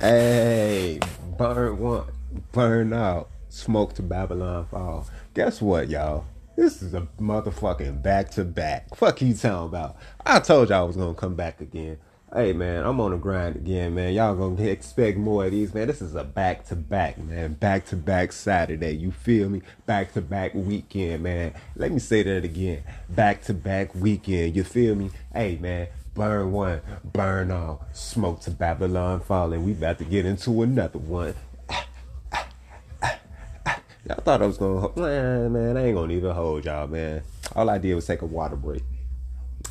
Hey, burn out, smoke to Babylon fall. Guess what, y'all? This is a motherfucking back-to-back. Fuck you talking about? I told y'all I was gonna come back again. Hey, man, I'm on the grind again, man. Y'all gonna expect more of these, man. This is a back-to-back, man. Back-to-back Saturday, you feel me? Back-to-back weekend, man. Let me say that again. Back-to-back weekend, you feel me? Hey, man. Burn one, burn all, smoke to Babylon falling. We about to get into another one. Y'all thought I was gonna hold, man, I ain't gonna even hold y'all, man. All I did was take a water break.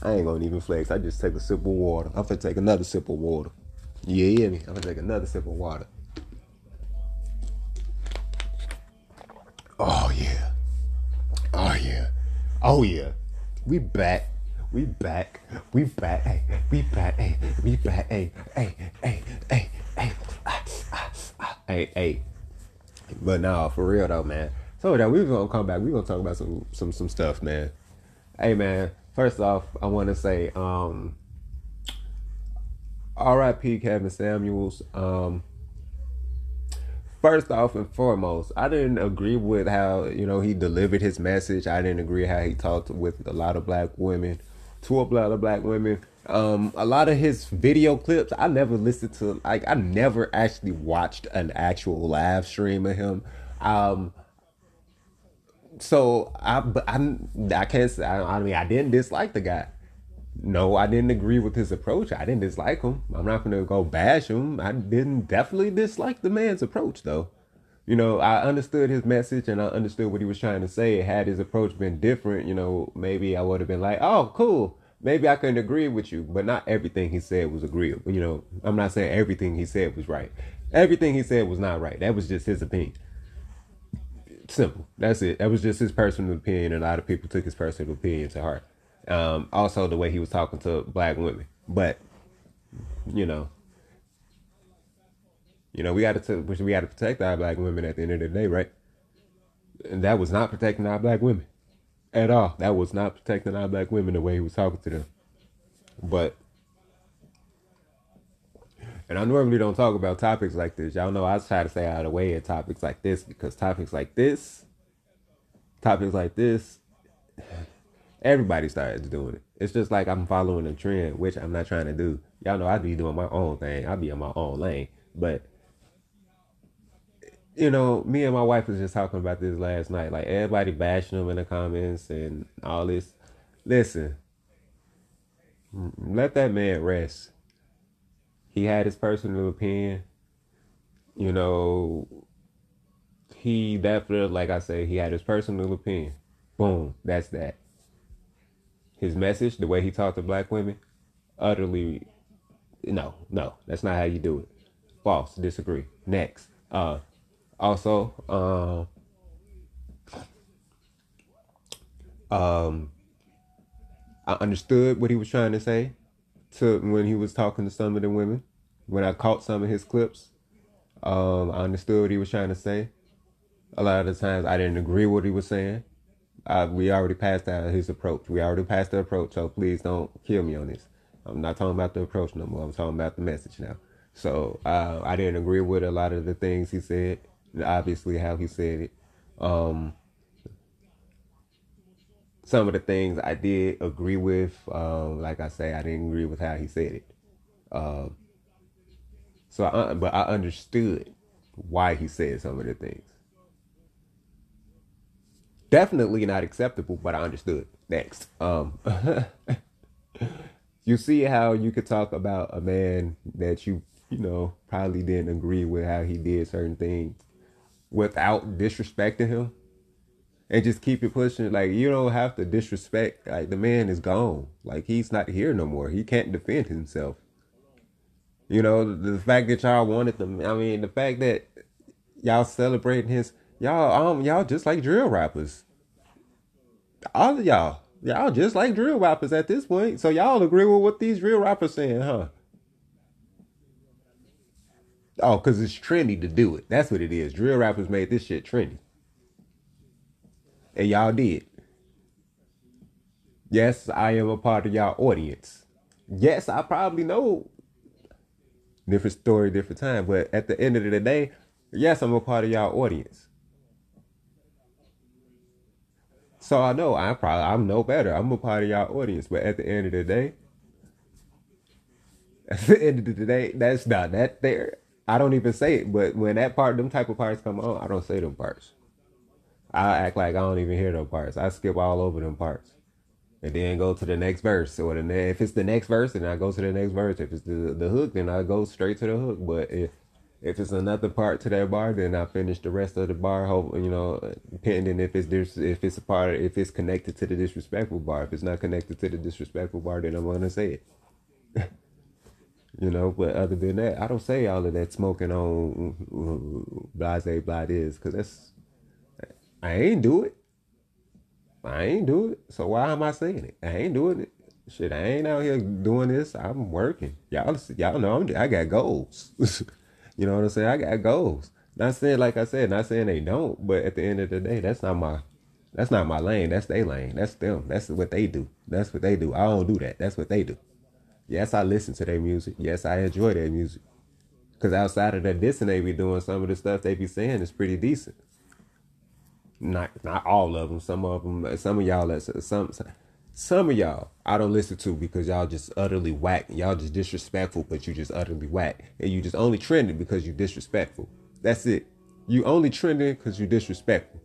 I ain't gonna even flex. I just take a sip of water. I'm gonna take another sip of water. You hear me? I'm gonna take another sip of water. Oh yeah. Oh yeah. Oh yeah. We back. We back, hey, we back, hey. But no, for real though, man. So that we're gonna come back, we're gonna talk about some stuff, man. Hey man, first off, I wanna say, R.I.P. Kevin Samuels. First off and foremost, I didn't agree with how, he delivered his message. I didn't agree how he talked with a lot of black women. A lot of his video clips, I never listened to. Like, I never actually watched an actual live stream of him. So I didn't dislike the guy. No, I didn't agree with his approach. I didn't dislike him. I'm not gonna go bash him. I didn't definitely dislike the man's approach, though. I understood his message and I understood what he was trying to say. Had his approach been different, maybe I would have been like, oh, cool. Maybe I couldn't agree with you, but not everything he said was agreeable. I'm not saying everything he said was right. Everything he said was not right. That was just his opinion. Simple. That's it. That was just his personal opinion. A lot of people took his personal opinion to heart. Also the way he was talking to black women. But, we got to protect our black women at the end of the day, right? And that was not protecting our black women at all. That was not protecting our black women the way he was talking to them. But, and I normally don't talk about topics like this. Y'all know I try to stay out of the way at topics like this because topics like this, everybody starts doing it. It's just like I'm following a trend, which I'm not trying to do. Y'all know I be doing my own thing. I be in my own lane. But, me and my wife was just talking about this last night. Like, everybody bashing them in the comments and all this. Listen, let that man rest. He had his personal opinion. He had his personal opinion. Boom, that's that. His message, the way he talked to black women, utterly, no, that's not how you do it. False, disagree. Next. I understood what he was trying to say to when he was talking to some of the women. When I caught some of his clips, I understood what he was trying to say. A lot of the times I didn't agree with what he was saying. We already passed out his approach. We already passed the approach, so please don't kill me on this. I'm not talking about the approach no more. I'm talking about the message now. So I didn't agree with a lot of the things he said, obviously how he said it. Some of the things I did agree with, like I say, I didn't agree with how he said it. But I understood why he said some of the things. Definitely not acceptable, but I understood. Next. You see how you could talk about a man that you probably didn't agree with how he did certain things without disrespecting him and just keep it pushing. Like, you don't have to disrespect. Like, the man is gone. Like, he's not here no more. He can't defend himself. The fact that y'all wanted them. I mean, the fact that y'all celebrating his... Y'all just like drill rappers. All of y'all just like drill rappers at this point. So y'all agree with what these drill rappers saying, huh? Oh, because it's trendy to do it. That's what it is. Drill rappers made this shit trendy. And y'all did. Yes, I am a part of y'all audience. Yes, I probably know different story, different time. But at the end of the day, yes, I'm a part of y'all audience. So I know I'm no better. I'm a part of y'all audience. But at the end of the day, that's not that there. I don't even say it. But when that part, them type of parts come on, I don't say them parts. I act like I don't even hear them parts. I skip all over them parts. And then go to the next verse. Or if it's the next verse, then I go to the next verse. If it's the hook, then I go straight to the hook. But if it's another part to that bar, then I finish the rest of the bar. Depending if it's connected to the disrespectful bar. If it's not connected to the disrespectful bar, then I'm gonna say it. But other than that, I don't say all of that smoking on blase blah this, because I ain't do it. So why am I saying it? I ain't doing it. Shit, I ain't out here doing this. I'm working. Y'all know I got goals. You know what I'm saying? I got goals. Not saying they don't, but at the end of the day, that's not my lane. That's their lane. That's them. That's what they do. I don't do that. That's what they do. Yes, I listen to their music. Yes, I enjoy their music. Because outside of that dissing they be doing, some of the stuff they be saying is pretty decent. Not all of them. Some of y'all I don't listen to because y'all just utterly whack. Y'all just disrespectful, but you just utterly whack, and you just only trending because you disrespectful. That's it. You only trending because you disrespectful.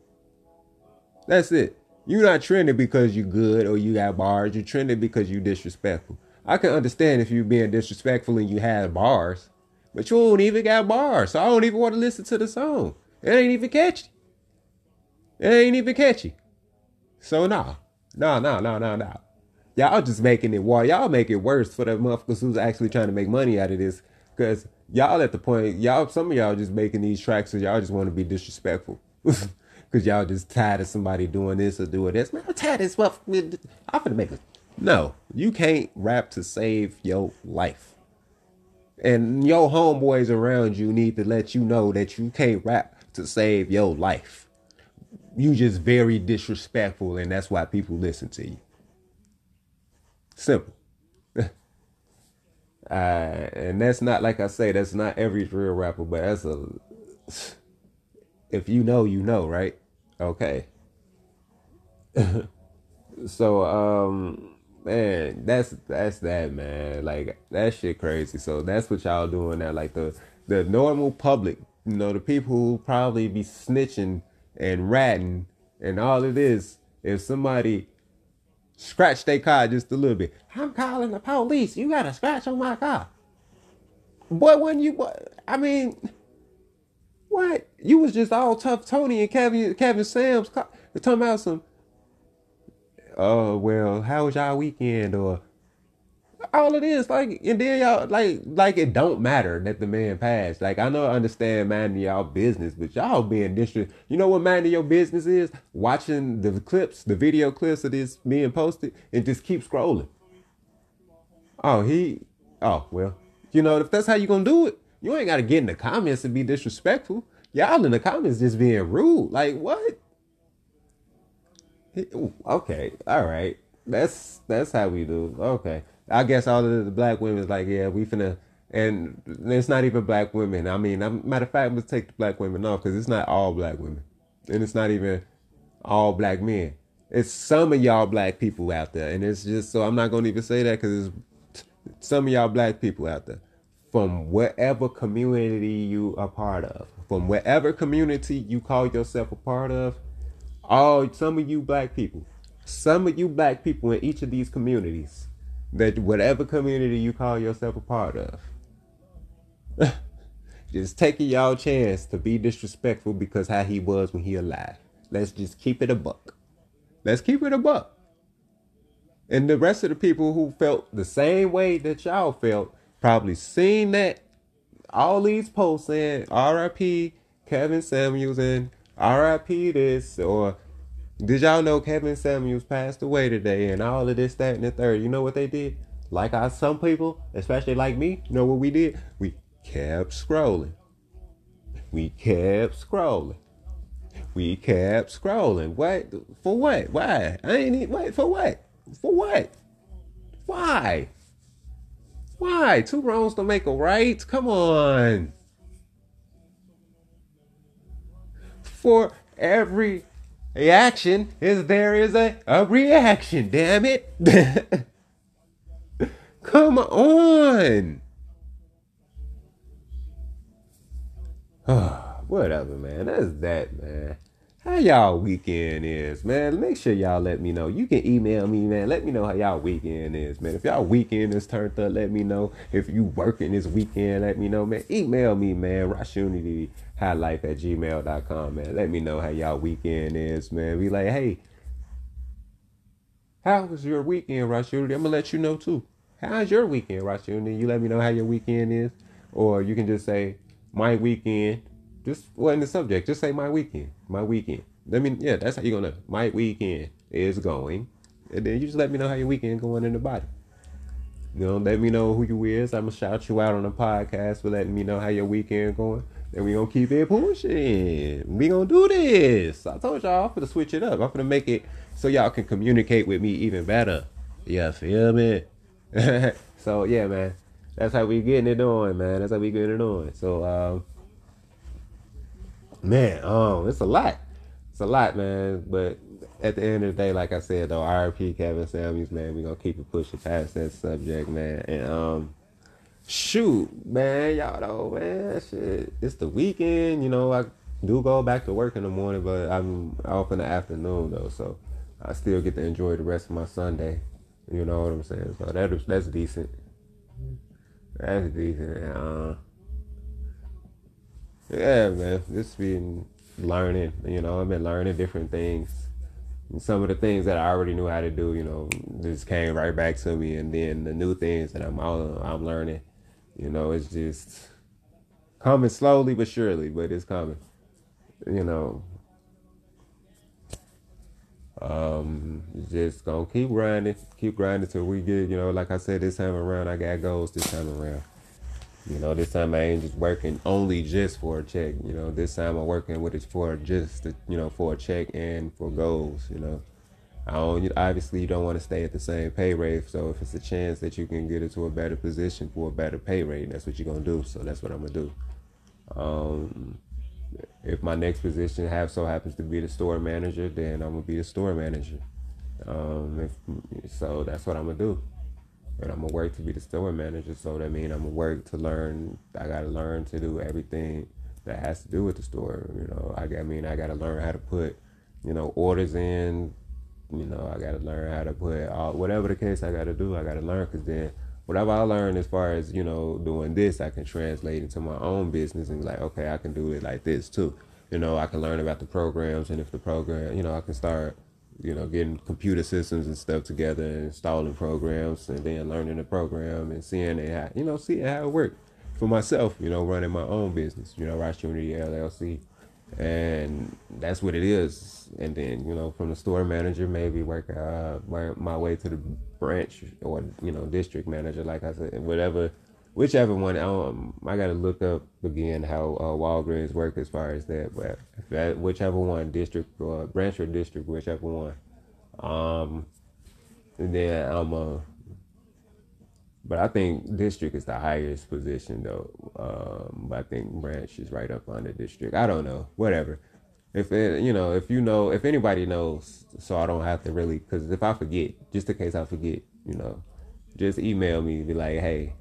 That's it. You not trending because you good or you got bars. You trending because you disrespectful. I can understand if you being disrespectful and you have bars, but you don't even got bars, so I don't even want to listen to the song. It ain't even catchy. So nah. Y'all just making it war. Y'all make it worse for the motherfuckers who's actually trying to make money out of this. Cause y'all at the point, some of y'all just making these tracks because y'all just want to be disrespectful. Cause y'all just tired of somebody doing this or doing this. Man, I'm tired of this. I'm finna make it. No, you can't rap to save your life. And your homeboys around you need to let you know that you can't rap to save your life. You just very disrespectful, and that's why people listen to you. Simple. And that's not, like I say, that's not every real rapper, but that's if you know, you know, right? Okay. So, man, that's that, man. Like, that shit crazy. So that's what y'all doing now. Like, the normal public, the people who probably be snitching and ratting and all of this, if somebody scratched their car just a little bit, I'm calling the police. You got a scratch on my car. Boy, what? You was just all tough Tony and Kevin Sam's car. They're talking about some, how was y'all weekend? Or all of this, like, and then y'all, like it don't matter that the man passed. Like, I know I understand minding y'all business, but y'all being disrespectful. You know what minding your business is? Watching the video clips of this being posted, and just keep scrolling. If that's how you gonna do it, you ain't gotta get in the comments and be disrespectful. Y'all in the comments just being rude. Like, what? Okay, all right. That's how we do. Okay. I guess all of the black women's like, yeah, we finna, and it's not even black women. I mean, matter of fact, let's take the black women off, because it's not all black women. And it's not even all black men. It's some of y'all black people out there. And it's just, so I'm not going to even say that, because it's some of y'all black people out there from whatever community you are part of. From whatever community you call yourself a part of, some of you black people in each of these communities, that whatever community you call yourself a part of, just taking y'all chance to be disrespectful because how he was when he alive. Let's just keep it a buck. And the rest of the people who felt the same way that y'all felt probably seen that all these posts saying RIP Kevin Samuels and RIP this, or did y'all know Kevin Samuels passed away today and all of this, that, and the third? You know what they did? Like some people, especially like me, you know what we did? We kept scrolling. What? For what? Why? I ain't even, wait, for what? Why? Why? Two wrongs don't make a right. Come on. For every action, there is a reaction, damn it. Come on. Whatever, man. That's that, man. How y'all weekend is, man. Make sure y'all let me know. You can email me, man. Let me know how y'all weekend is, man. If y'all weekend is turned up, let me know. If you working this weekend, let me know, man. Email me, man. rasunityhilife@gmail.com, man. Let me know how y'all weekend is, man. Be like, hey, how was your weekend, Rasunity? I'm going to let you know, too. How's your weekend, Rasunity? You let me know how your weekend is. Or you can just say, my weekend. Just wasn't the subject. Just say my weekend. My weekend. I mean, yeah, that's how you're going to. My weekend is going. And then you just let me know how your weekend going in the body. You know, let me know who you is. I'm going to shout you out on the podcast for letting me know how your weekend going. And we're going to keep it pushing. We're going to do this. I told y'all, I'm going to switch it up. I'm going to make it so y'all can communicate with me even better. You feel me? So, yeah, man. That's how we getting it on, man. That's how we getting it on. So, man, it's a lot. It's a lot, man. But at the end of the day, like I said, though, RIP Kevin Samuels, man. We're going to keep it pushing past that subject, man. And, shoot, man, y'all know, man, shit, it's the weekend, you know, I do go back to work in the morning, but I'm off in the afternoon, though, so I still get to enjoy the rest of my Sunday, you know what I'm saying, so that's decent, yeah, man, just been learning, you know, I've been learning different things. Some of the things that I already knew how to do, you know, just came right back to me, and then the new things that I'm learning. You know, it's just coming slowly but surely, but it's coming, you know. Just going to keep grinding till we get, you know, like I said, this time around, I got goals this time around. You know, this time I ain't just working only just for a check. You know, this time I'm working with it for just, you know, for a check and for goals, you know. Obviously, you don't want to stay at the same pay rate. So if it's a chance that you can get into a better position for a better pay rate, that's what you're going to do. So that's what I'm going to do. If my next position happens to be the store manager, then I'm going to be the store manager. So that's what I'm going to do. And I'm going to work to be the store manager. So that means I'm going to work to learn. I got to learn to do everything that has to do with the store. You know, I got to learn how to put, you know, orders in. You know, I got to learn how to put whatever the case I got to do, I got to learn, because then whatever I learn as far as, you know, doing this, I can translate into my own business and be like, okay, I can do it like this too. You know, I can learn about the programs, and if the program, you know, I can start, you know, getting computer systems and stuff together and installing programs and then learning the program and seeing how it works for myself, you know, running my own business, you know, Rasunity LLC. And that's what it is. And then, you know, from the store manager, maybe work my way to the branch or, you know, district manager, like I said, whichever one. I got to look up again how Walgreens work as far as that, but whichever one, district or branch or district, whichever one. And then but I think district is the highest position, though. I think branch is right up under district. I don't know. Whatever. If anybody knows, so I don't have to really, because if I forget, just in case I forget, you know, just email me, be like, hey,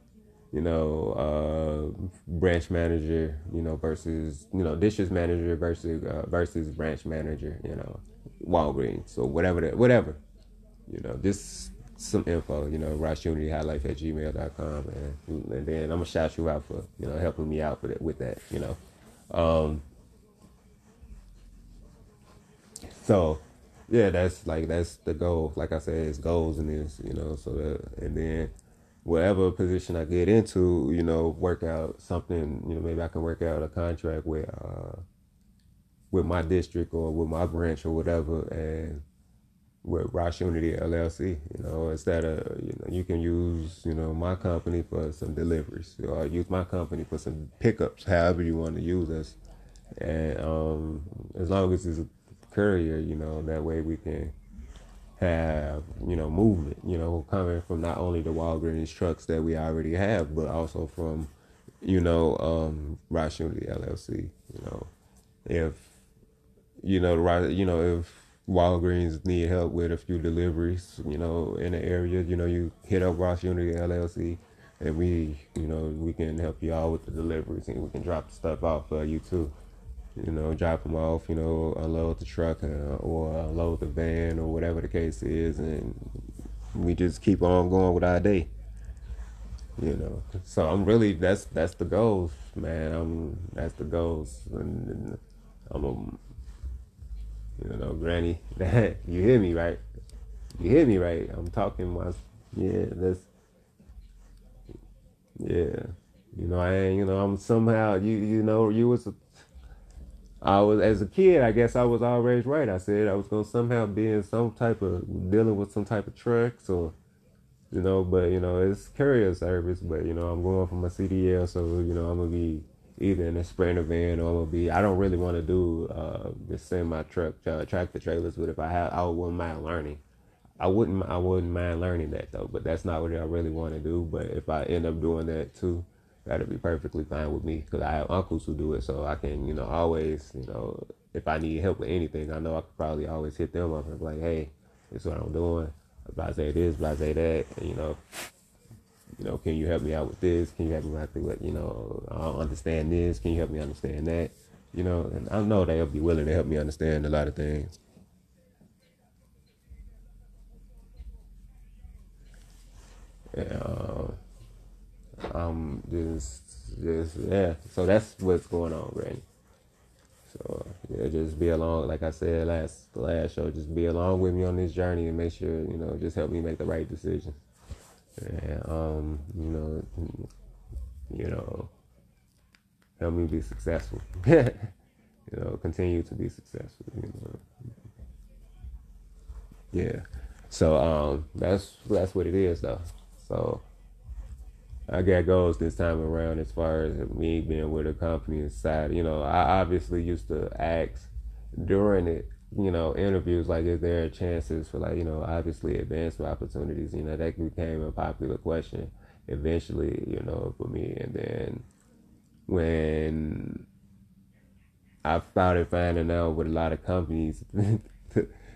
you know, branch manager, you know, versus, you know, district manager versus branch manager, you know, Walgreens or whatever, you know, just some info, you know, rasunityhilife@gmail.com, and then I'm gonna shout you out for, you know, helping me out with that, you know. So yeah, that's the goal. Like I said, it's goals in this, you know. So and then whatever position I get into, you know, work out something, you know, maybe I can work out a contract with my district or with my branch or whatever, and with Rasunity LLC, you know, instead of, you know, you can use, you know, my company for some deliveries, or use my company for some pickups, however you want to use us. And as long as it's a courier, you know, that way we can have, movement, coming from not only the Walgreens trucks that we already have, but also from, Rasunity LLC, if Walgreens need help with a few deliveries, in the area, you hit up Rasunity LLC and we can help you out with the deliveries and we can drop the stuff off for you too. Drop them off, unload the truck or unload the van or whatever the case is. And we just keep on going with our day, So I'm really, that's the goals, man. That's the goals. And I'm a, granny, you hear me, right? I'm talking my, yeah, that's, yeah. I'm somehow, you was a, I was, as a kid, I guess I was always right. I said I was going to somehow be in some type of, dealing with some type of trucks or, but, it's courier service, but, I'm going for my CDL, so, I'm going to be either in a Sprinter van or I'm going to be, I don't really want to do the semi-truck, tractor trailers, but if I had, I wouldn't mind learning. I wouldn't mind learning that, though, but that's not what I really want to do, but if I end up doing that, too, that'll be perfectly fine with me because I have uncles who do it, so I can, always, if I need help with anything, I know I could probably always hit them up and be like, hey, this is what I'm doing. Blase this, blase that, and, can you help me out with this? Can you help me out with, I don't understand this. Can you help me understand that? And I know they'll be willing to help me understand a lot of things. Yeah. Yeah. So that's what's going on, Granny. So yeah, just be along. Like I said last show, just be along with me on this journey and make sure just help me make the right decision. And help me be successful. Continue to be successful. Yeah. So that's what it is though. So. I got goals this time around as far as me being with a company inside. I obviously used to ask during it, interviews, like, is there chances for, like, obviously advancement opportunities? That became a popular question eventually, for me. And then when I started finding out with a lot of companies,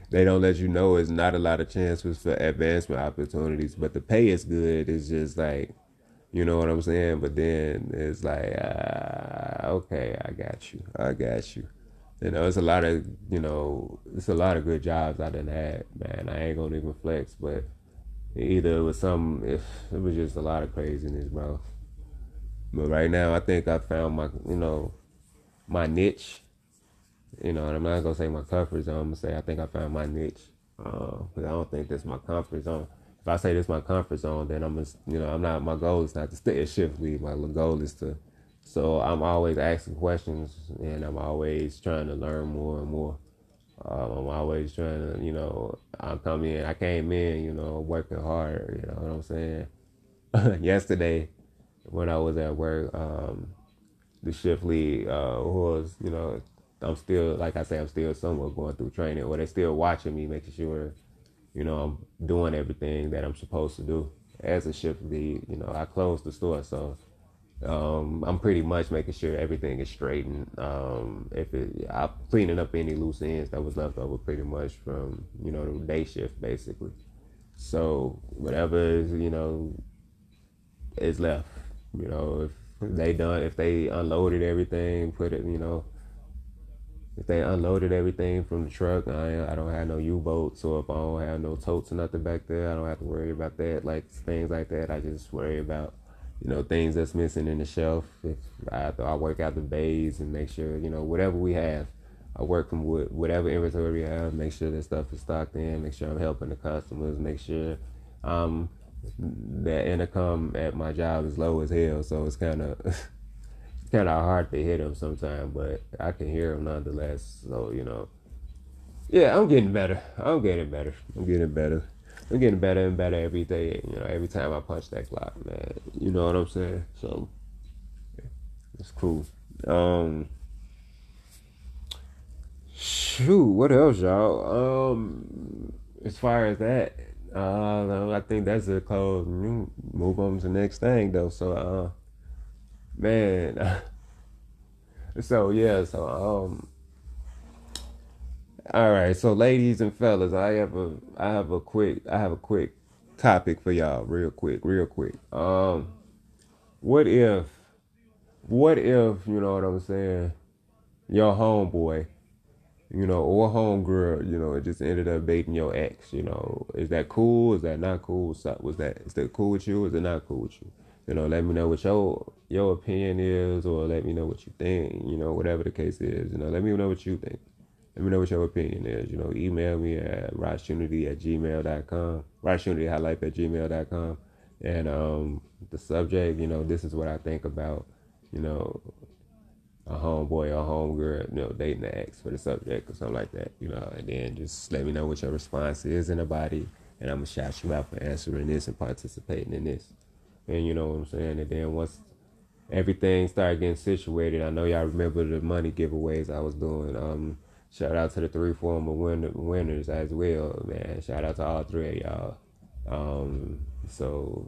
they don't let you know it's not a lot of chances for advancement opportunities, but the pay is good. It's just like, you know what I'm saying? But then it's like, okay, I got you. It's a lot of, it's a lot of good jobs I done had, man. I ain't gonna even flex, but either it was it was just a lot of craziness, bro. But right now, I think I found my, my niche. And I'm not gonna say my comfort zone. I'm gonna say I think I found my niche. But I don't think that's my comfort zone. If I say this is my comfort zone, then I'm just, I'm not, my goal is not to stay at shift lead. My goal is to, so I'm always asking questions and I'm always trying to learn more and more. I'm always trying to, I came in, working hard, you know what I'm saying? Yesterday when I was at work, the shift lead was, I'm still, like I say, I'm still somewhat going through training or they're still watching me, making sure I'm doing everything that I'm supposed to do as a shift lead. I closed the store, so I'm pretty much making sure everything is straightened. I'm cleaning up any loose ends that was left over, pretty much from the day shift, basically. So whatever is is left, if they unloaded everything, put it, if they unloaded everything from the truck, I don't have no U-boats, or if I don't have no totes or nothing back there, I don't have to worry about that, like things like that. I just worry about, things that's missing in the shelf. If I work out the bays and make sure, whatever we have, I work from whatever inventory we have, make sure that stuff is stocked in, make sure I'm helping the customers, make sure that income at my job is low as hell, so it's kind of... kind of hard to hit them sometimes, but I can hear them nonetheless. So, yeah, I'm getting better and better every day. Every time I punch that clock, man, you know what I'm saying? So it's cool. Shoot, what else, y'all? as far as that, no, I think that's a close move on to the next thing though. So, man. So yeah. So all right. So ladies and fellas, I have a quick topic for y'all, real quick. What if you know what I'm saying? Your homeboy, you know, or homegirl, you know, it just ended up dating your ex. You know, is that cool? Is that not cool? Is that cool with you? Is it not cool with you? You know, let me know what your opinion is, or let me know what you think. You know, whatever the case is, you know, let me know what you think. Let me know what your opinion is. You know, email me at rasunity@gmail.com, rasunityhilife@gmail.com, and the subject, you know, this is what I think about, you know, a homeboy or a homegirl, you know, dating the ex for the subject or something like that, you know, and then just let me know what your response is in the body, and I'm gonna shout you out for answering this and participating in this. And you know what I'm saying? And then once everything started getting situated, I know y'all remember the money giveaways I was doing. Shout out to the 3 former winners as well, man. Shout out to all 3 of y'all. So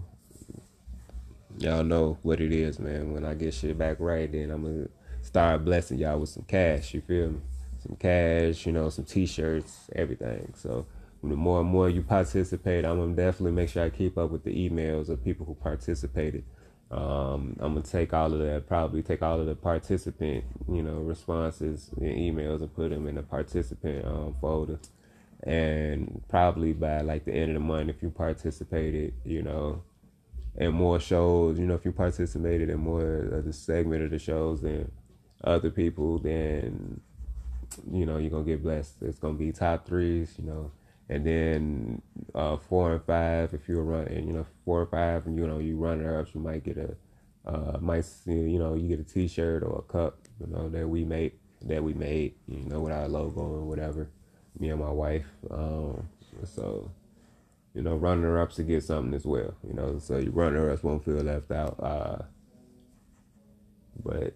y'all know what it is, man. When I get shit back right, then I'm gonna start blessing y'all with some cash. You feel me? Some cash, you know, some T-shirts, everything. So the more and more you participate, I'm gonna definitely make sure I keep up with the emails of people who participated. I'm gonna take all of the participant, you know, responses and emails and put them in the participant folder. And probably by like the end of the month, if you participated, you know, and more shows, you know, if you participated in more of the segment of the shows than other people, then you know you're gonna get blessed. It's gonna be top 3s, you know. And then 4 and 5, if you're running, you know, 4 or 5, and you know you run her up, you might get a T-shirt or a cup, you know, that we made, you know, with our logo and whatever, me and my wife. So, you know, running her ups to get something as well, you know, so you running her ups won't feel left out. But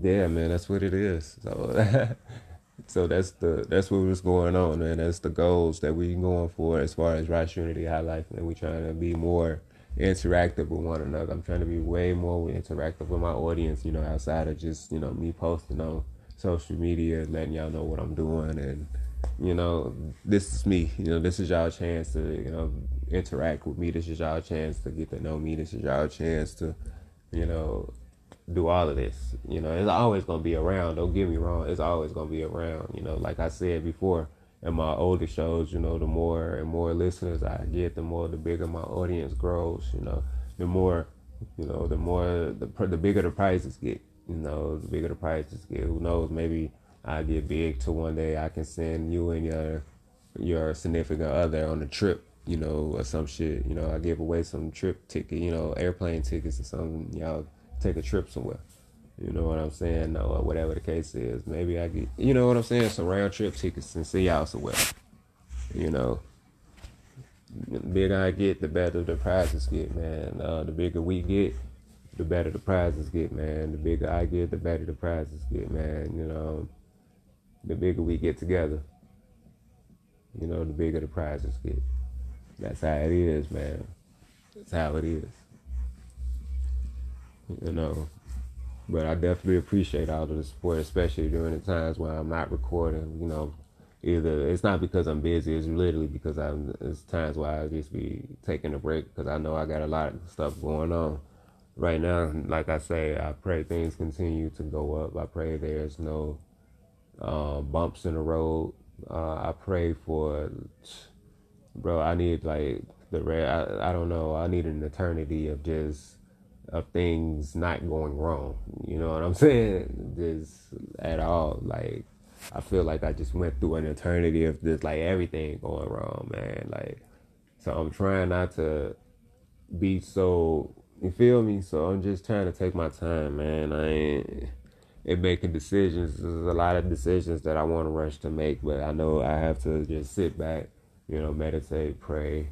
yeah, man, that's what it is. So. So that's what was going on, man. That's the goals that we going for as far as Rasunity High Life, and we trying to be more interactive with one another. I'm trying to be way more interactive with my audience, you know, outside of just, you know, me posting on social media, letting y'all know what I'm doing, and you know, this is me. You know, this is y'all chance to, you know, interact with me. This is y'all chance to get to know me. This is y'all chance to, you know, do all of this. You know, it's always gonna be around, don't get me wrong, it's always gonna be around. You know, like I said before in my older shows, you know, the more and more listeners I get, the bigger my audience grows, you know, the bigger the prizes get, you know, the bigger the prizes get. Who knows, maybe I get big to one day I can send you and your significant other on a trip, you know, or some shit. You know, I give away some trip ticket, you know, airplane tickets or something, y'all take a trip somewhere, you know what I'm saying, or whatever the case is. Maybe I get, you know what I'm saying, some round trip tickets and see y'all somewhere. You know, the bigger I get, the better the prizes get, man. The bigger we get, the better the prizes get, man. The bigger I get, the better the prizes get, man. You know, the bigger we get together, you know, the bigger the prizes get. That's how it is, man. That's how it is. You know, but I definitely appreciate all of the support, especially during the times when I'm not recording. You know, either it's not because I'm busy, it's literally because it's times where I just be taking a break, because I know I got a lot of stuff going on right now. Like I say, I pray things continue to go up. I pray there's no bumps in the road. I pray for, bro, I need like I don't know, I need an eternity of things not going wrong, you know what I'm saying, just at all. Like, I feel like I just went through an eternity of just like everything going wrong, man. Like, so I'm trying not to be so, you feel me, so I'm just trying to take my time, man. I ain't making decisions. There's a lot of decisions that I want to rush to make, but I know I have to just sit back, you know, meditate, pray,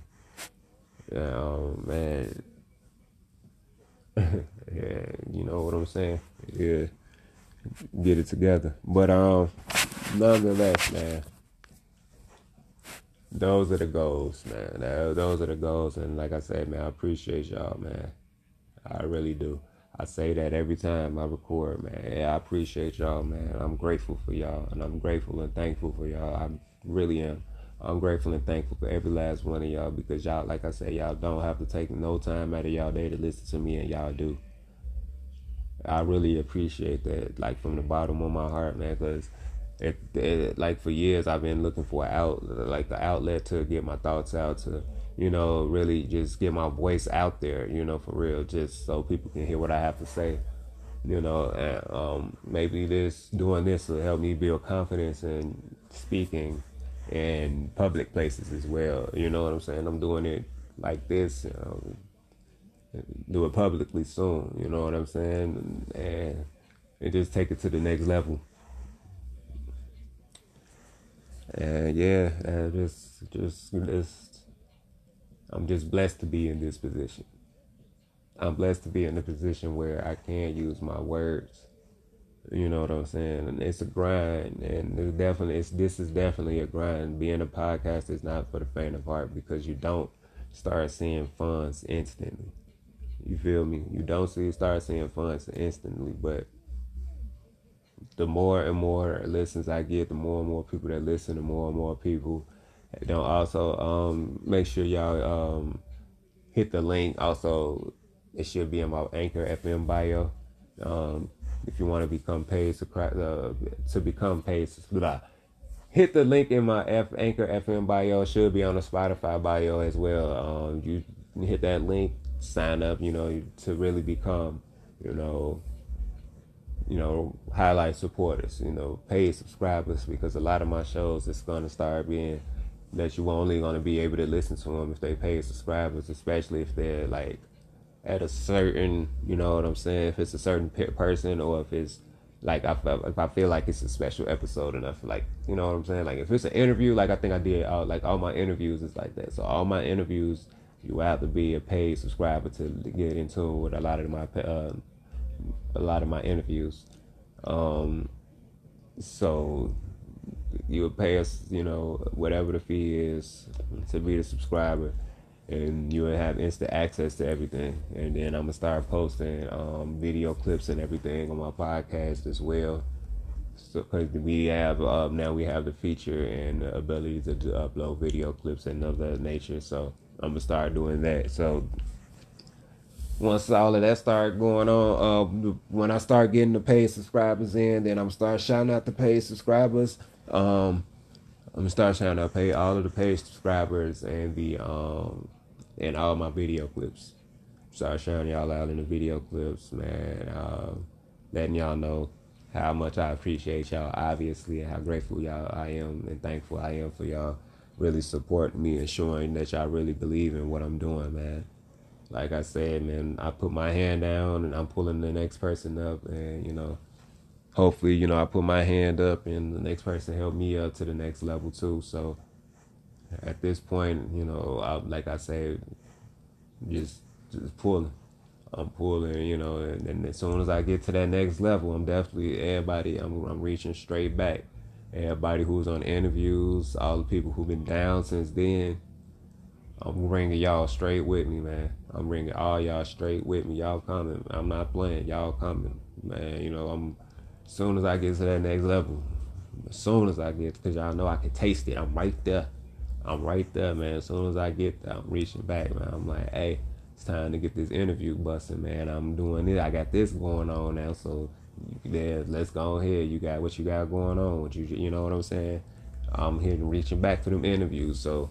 man. Yeah, you know what I'm saying? Yeah, get it together. But nonetheless, man, those are the goals, man. Those are the goals. And like I said, man, I appreciate y'all, man. I really do. I say that every time I record, man. Yeah, I appreciate y'all, man. I'm grateful for y'all, and I'm grateful and thankful for y'all. I really am. I'm grateful and thankful for every last one of y'all, because y'all, like I said, y'all don't have to take no time out of y'all day to listen to me, and y'all do. I really appreciate that, like, from the bottom of my heart, man, because it, like, for years I've been looking for the outlet to get my thoughts out, to, you know, really just get my voice out there, you know, for real, just so people can hear what I have to say, you know. And maybe doing this will help me build confidence in speaking in public places as well, you know what I'm saying. I'm doing it like this, you know, do it publicly soon, you know what I'm saying, and just take it to the next level. And yeah, and just I'm just blessed to be in this position. I'm blessed to be in a position where I can use my words, you know what I'm saying. And it's a grind, and this is definitely a grind. Being a podcast is not for the faint of heart, because you don't start seeing funds instantly. You feel me? You don't start seeing funds instantly, but the more and more listens I get, the more and more people that listen, the more and more people. Don't also make sure y'all hit the link. Also, it should be in my Anchor FM bio. If you want to become paid to become paid, blah. Hit the link in my Anchor FM bio. It should be on the Spotify bio as well. You hit that link, sign up, you know, to really become, you know, highlight supporters, you know, paid subscribers, because a lot of my shows, it's going to start being that you only going to be able to listen to them if they pay subscribers, especially if they're like at a certain, you know what I'm saying, if it's a certain person, or if it's like, if I feel like it's a special episode enough, like, you know what I'm saying, like if it's an interview, like I think I did like all my interviews is like that. So all my interviews, you have to be a paid subscriber to get in tune with a lot of my interviews. So you would pay us, you know, whatever the fee is to be the subscriber, and you would have instant access to everything. And then I'm gonna start posting video clips and everything on my podcast as well. So because we have now we have the feature and the ability to upload video clips and of that nature. So I'm gonna start doing that. So once all of that start going on, when I start getting the paid subscribers in, then I'm gonna start shouting out the paid subscribers. I'm gonna start shouting out all of the paid subscribers and the and all my video clips. Start shouting y'all out in the video clips, man. Letting y'all know how much I appreciate y'all, obviously, and how grateful y'all I am and thankful I am for y'all really supporting me and showing that y'all really believe in what I'm doing, man. Like I said, man, I put my hand down and I'm pulling the next person up, and, you know, hopefully, you know, I put my hand up and the next person helped me up to the next level too. So at this point, you know, like I said, just pulling. I'm pulling, you know, and as soon as I get to that next level, I'm definitely everybody. I'm reaching straight back. Everybody who's on interviews, all the people who've been down since then, I'm bringing y'all straight with me, man. I'm bringing all y'all straight with me. Y'all coming. I'm not playing. Y'all coming, man. You know, as soon as I get to that next level, as soon as I get, because y'all know I can taste it. I'm right there, man. As soon as I get there, I'm reaching back, man. I'm like, hey, it's time to get this interview busting, man. I'm doing it. I got this going on now, so yeah, let's go ahead. You got what you got going on. You know what I'm saying? I'm here reaching back for them interviews, So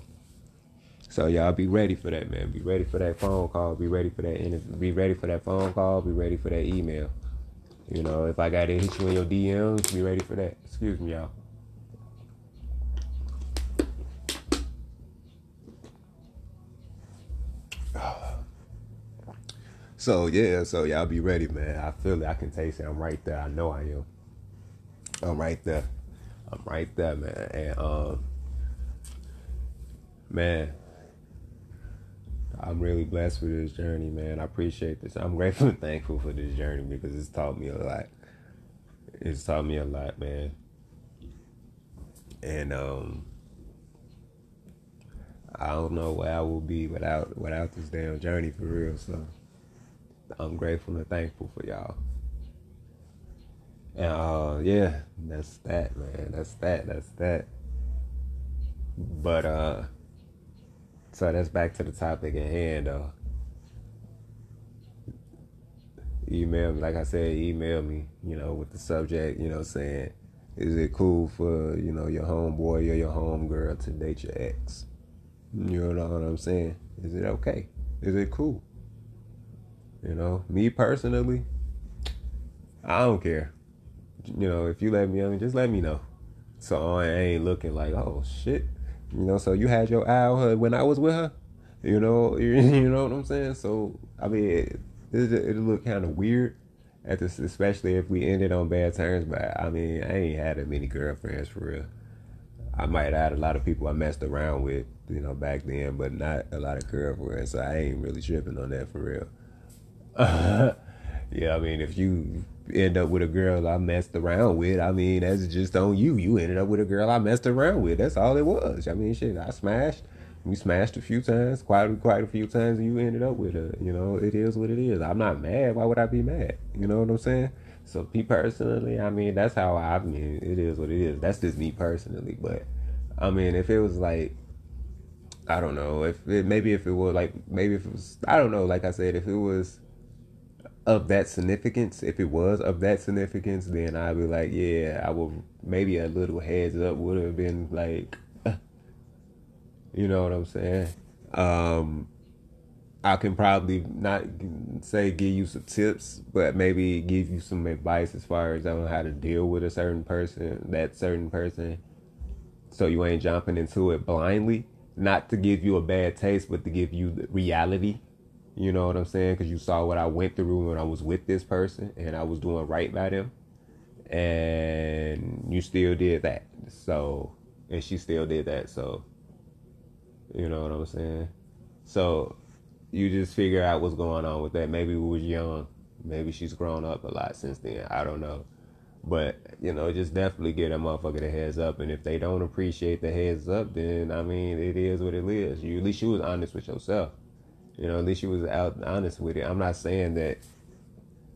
y'all be ready for that, man. Be ready for that phone call. Be ready for that interview. Be ready for that phone call. Be ready for that email. You know, if I gotta hit you in your DMs, be ready for that. Excuse me, y'all. So yeah, so y'all be ready, man. I feel it. I can taste it. I'm right there. I know I am. I'm right there, man. And man, I'm really blessed for this journey, man. I appreciate this. I'm grateful and thankful for this journey, because it's taught me a lot. It's taught me a lot, man. And I don't know where I will be without this damn journey, for real. So I'm grateful and thankful for y'all. And yeah, that's that, man. That's that. But so that's back to the topic at hand, though. Email me, like I said, email me, you know, with the subject, you know, saying, is it cool for, you know, your homeboy or your homegirl to date your ex? You know what I'm saying? Is it okay? Is it cool? You know, me personally, I don't care. You know, if you let me, I mean, just let me know. So I ain't looking like, oh, shit. You know, so you had your eye on her when I was with her? You know, you know what I'm saying? So, I mean, it'll look kind of weird, at this, especially if we ended on bad terms. But, I mean, I ain't had that many girlfriends, for real. I might have had a lot of people I messed around with, you know, back then, but not a lot of girlfriends. So I ain't really tripping on that, for real. Yeah, I mean, if you end up with a girl I messed around with, I mean, that's just on you. You ended up with a girl I messed around with. That's all it was. I mean, shit, we smashed a few times, quite a few times, and you ended up with her. You know, it is what it is. I'm not mad. Why would I be mad? You know what I'm saying? So, me personally, I mean, that's how I mean, it is what it is. That's just me personally. But, I mean, if it was like, I don't know, I don't know, like I said, if it was of that significance, then I'd be like, yeah, I would, maybe a little heads up would have been like, you know what I'm saying? I can probably not say give you some tips, but maybe give you some advice as far as on how to deal with a certain person, so you ain't jumping into it blindly, not to give you a bad taste, but to give you the reality. You know what I'm saying? Because you saw what I went through when I was with this person and I was doing right by them. And you still did that. So, and she still did that. So, you know what I'm saying? So, you just figure out what's going on with that. Maybe we was young. Maybe she's grown up a lot since then. I don't know. But, you know, just definitely give that motherfucker the heads up. And if they don't appreciate the heads up, then, I mean, it is what it is. At least you was honest with yourself. You know, at least you was out honest with it. I'm not saying that,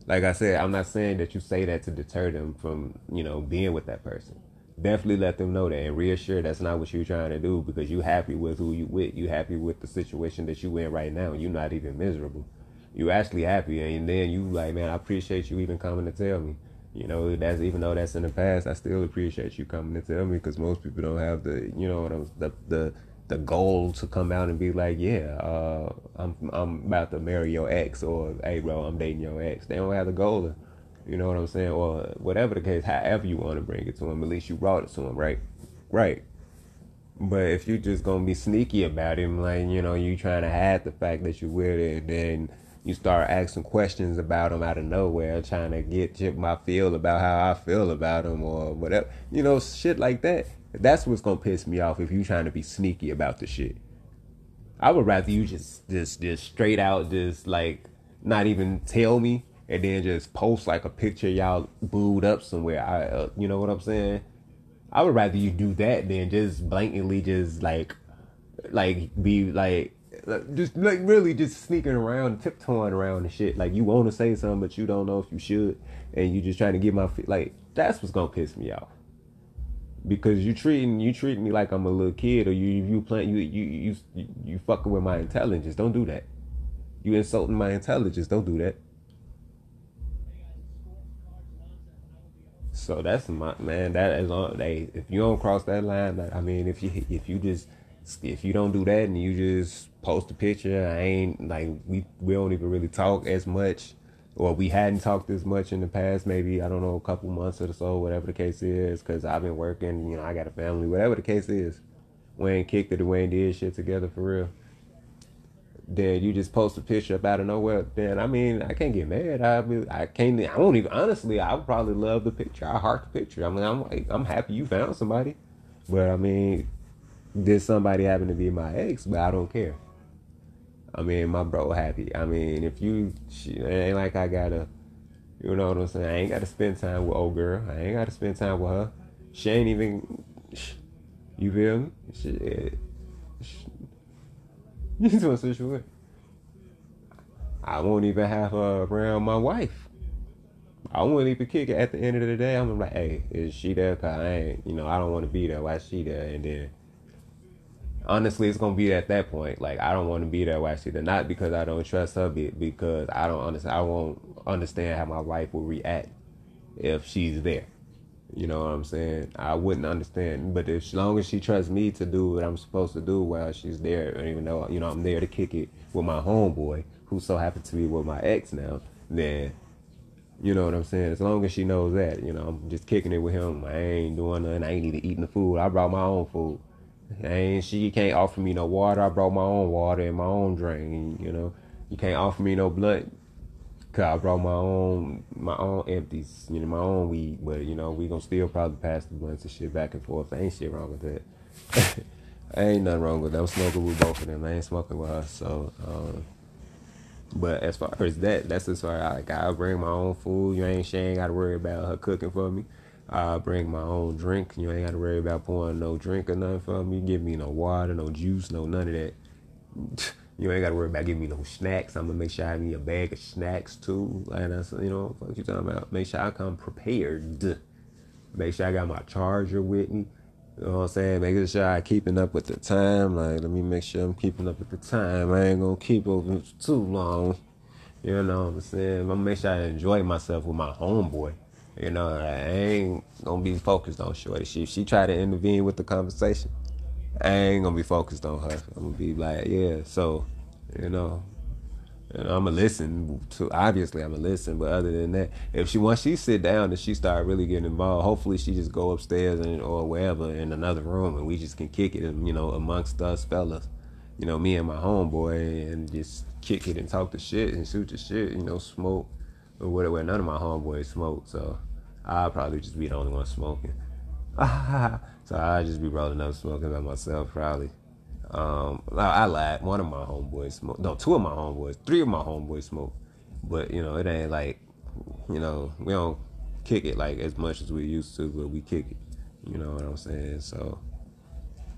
like I said, I'm not saying that you say that to deter them from, you know, being with that person. Definitely let them know that and reassure that's not what you're trying to do, because you happy with who you with. You happy with the situation that you in right now. You're not even miserable. You actually happy. And then you like, man, I appreciate you even coming to tell me. You know, that's, even though that's in the past, I still appreciate you coming to tell me, because most people don't have the, you know, the goal to come out and be like, yeah, I'm about to marry your ex, or, hey, bro, I'm dating your ex. They don't have the goal to, you know what I'm saying? Or whatever the case, however you want to bring it to them, at least you brought it to them, right? Right. But if you just going to be sneaky about him, like, you know, you trying to hide the fact that you with it, and then you start asking questions about him out of nowhere, trying to get my feel about how I feel about him or whatever, you know, shit like that. That's what's going to piss me off, if you trying to be sneaky about the shit. I would rather you just straight out, just like not even tell me, and then just post like a picture of y'all booed up somewhere. You know what I'm saying? I would rather you do that than just blatantly just like be like really just sneaking around, tiptoeing around and shit. Like, you want to say something, but you don't know if you should, and you just trying to get my feet. Like, that's what's going to piss me off. Because you treating me like I'm a little kid, or you fucking with my intelligence. Don't do that. You insulting my intelligence. Don't do that. So that's my man. That is on. Hey, if you don't cross that line, I mean, if you don't do that and you just post a picture, I ain't like we don't even really talk as much. Or we hadn't talked this much in the past, maybe, I don't know, a couple months or so, whatever the case is, because I've been working, you know, I got a family, whatever the case is. We ain't kicked it, we ain't did shit together, for real. Then you just post a picture up out of nowhere. Then, I mean, I can't get mad. I won't even, honestly, I would probably love the picture. I heart the picture. I mean, I'm like, I'm happy you found somebody. But, I mean, did somebody happen to be my ex? But I don't care. I mean, my bro happy. I mean, it ain't like I gotta, you know what I'm saying? I ain't gotta spend time with old girl. I ain't gotta spend time with her. She ain't even, you feel me? She, You to a situation. I won't even have her around my wife. I won't even kick it. At the end of the day, I'm like, hey, is she there? Cause I ain't, you know, I don't want to be there. Why is she there? And then, honestly, it's gonna be at that point. Like, I don't want to be there. Why is she there? Not because I don't trust her, because I don't understand. I won't understand how my wife will react if she's there. You know what I'm saying? I wouldn't understand. But as long as she trusts me to do what I'm supposed to do while she's there, and even though, you know, I'm there to kick it with my homeboy, who so happens to be with my ex now, then, you know what I'm saying? As long as she knows that, you know, I'm just kicking it with him. I ain't doing nothing. I ain't even eating the food. I brought my own food. And she can't offer me no water. I brought my own water and my own drink, you know. You can't offer me no blunt. Cause I brought my own empties, you know, my own weed, but you know, we gonna still probably pass the blunts and shit back and forth. Ain't shit wrong with that. Ain't nothing wrong with that. I'm smoking with both of them. I ain't smoking with her, so. But as far as that's as far as I bring my own food. She ain't gotta worry about her cooking for me. I bring my own drink. You ain't gotta worry about pouring no drink or nothing for me. Give me no water, no juice, no none of that. You ain't got to worry about giving me no snacks. I'm going to make sure I need a bag of snacks, too. And I said, you know, what you talking about? Make sure I come prepared. Make sure I got my charger with me. You know what I'm saying? Make sure I keeping up with the time. Like, let me make sure I'm keeping up with the time. I ain't going to keep over too long. You know what I'm saying? I'm going to make sure I enjoy myself with my homeboy. You know, I ain't going to be focused on shorty. She try to intervene with the conversation. I ain't gonna be focused on her. I'm gonna be like, yeah, so, you know, and I'm gonna listen to, obviously I'm gonna listen, but other than that, if she, once she sit down and she start really getting involved, hopefully she just go upstairs and or wherever in another room and we just can kick it, you know, amongst us fellas, you know, me and my homeboy, and just kick it and talk the shit and shoot the shit, you know, smoke or whatever. None of my homeboys smoke, so I'll probably just be the only one smoking. So I just be rolling up smoking by myself, probably. I lied. One of my homeboys smoked. No, two of my homeboys. Three of my homeboys smoked. But, you know, it ain't like, you know, we don't kick it like as much as we used to, but we kick it. You know what I'm saying? So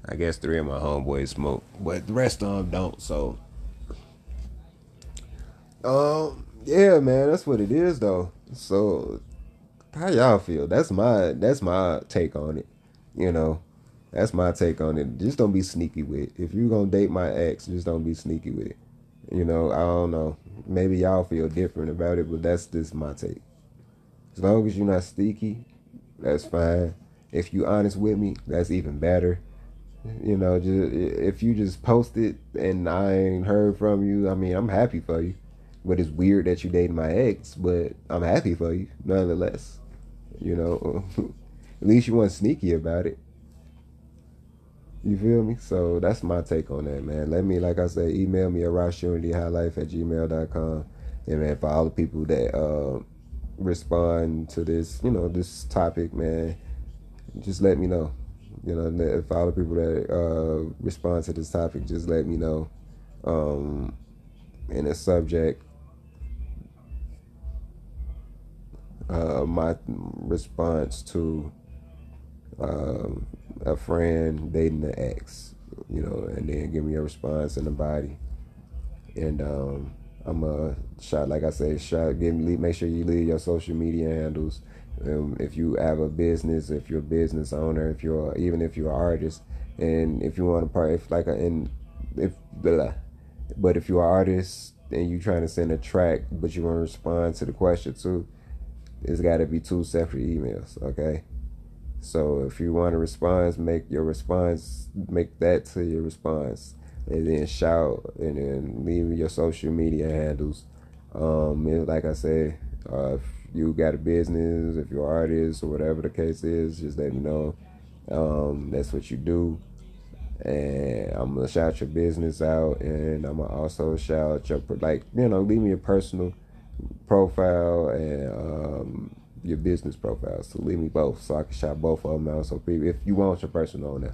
I guess three of my homeboys smoke, but the rest of them don't. So, yeah, man, that's what it is, though. So how y'all feel? That's my take on it. You know, that's my take on it. Just don't be sneaky with it. If you're going to date my ex, just don't be sneaky with it. You know, I don't know. Maybe y'all feel different about it, but that's just my take. As long as you're not sneaky, that's fine. If you honest with me, that's even better. You know, just, if you just post it and I ain't heard from you, I mean, I'm happy for you. But it's weird that you dated my ex, but I'm happy for you nonetheless. You know, at least you weren't sneaky about it. You feel me? So that's my take on that, man. Let me, like I said, email me at rasunityhilife@gmail.com. And, man, for all the people that respond to this, you know, this topic, man, just let me know. You know, for all the people that respond to this topic, just let me know. And the subject, my response to a friend dating the ex, you know, and then give me a response in the body. And I'm a shot, like I said, shot. Make sure you leave your social media handles. If you have a business, if you're a business owner, if you're an artist, and if you want to part, if like a, and if blah, but if you're an artist and you trying to send a track, but you want to respond to the question too, it's got to be two separate emails, okay? So if you want to respond, make that to your response, and then shout, and then leave your social media handles. Like I say, if you got a business, if you're an artist or whatever the case is, just let me know. That's what you do. And I'm going to shout your business out, and I'm going to also shout your, like, you know, leave me your personal profile and your business profile. So leave me both so I can shout both of them out. So if you want your personal on there,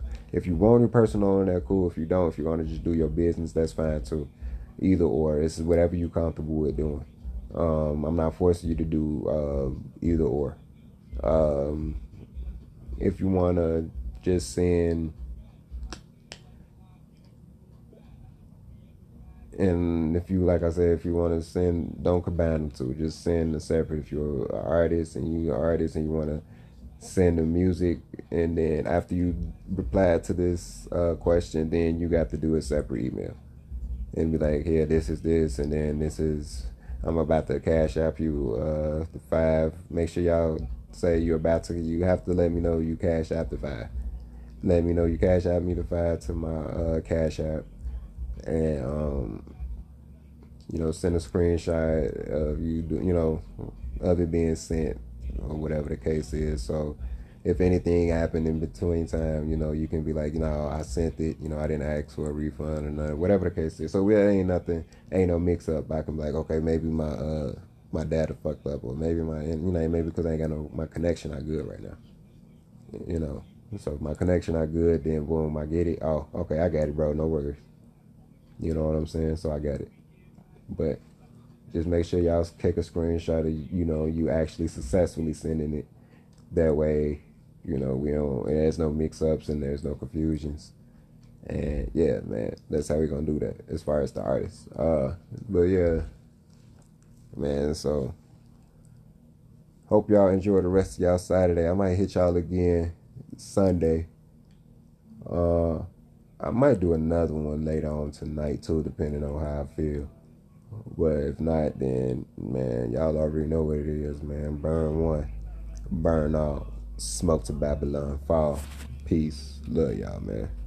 cool. If you don't, if you want to just do your business, that's fine too. Either or, it's whatever you're comfortable with doing. I'm not forcing you to do either or. If you want to just send And if you, like I said, if you want to send, don't combine them two. Just send them separate. If you're an artist and you're an artist and you want to send the music, and then after you reply to this question, then you got to do a separate email and be like, here, this is this, and then this is, I'm about to cash app you the $5. Make sure y'all say you're about to, you have to let me know you cash app the $5. Let me know you cash app me the $5 to my cash app. And, you know, send a screenshot of you, you know, of it being sent or whatever the case is. So if anything happened in between time, you know, you can be like, you know, I sent it, you know, I didn't ask for a refund or nothing, whatever the case is. So there ain't nothing, ain't no mix up. I can be like, okay, maybe my, my data fucked up, or maybe my, you know, maybe because I ain't got no, my connection not good right now, you know. So if my connection not good, then boom, I get it. Oh, okay, I got it, bro. No worries. You know what I'm saying? So I got it. But just make sure y'all take a screenshot of, you know, you actually successfully sending it. That way, you know, we don't, and there's no mix-ups and there's no confusions. And yeah, man, that's how we're going to do that as far as the artists. But yeah, man, so hope y'all enjoy the rest of y'all Saturday. I might hit y'all again Sunday. I might do another one later on tonight, too, depending on how I feel. But if not, then, man, y'all already know what it is, man. Burn one. Burn all. Smoke to Babylon. Fall. Peace. Love y'all, man.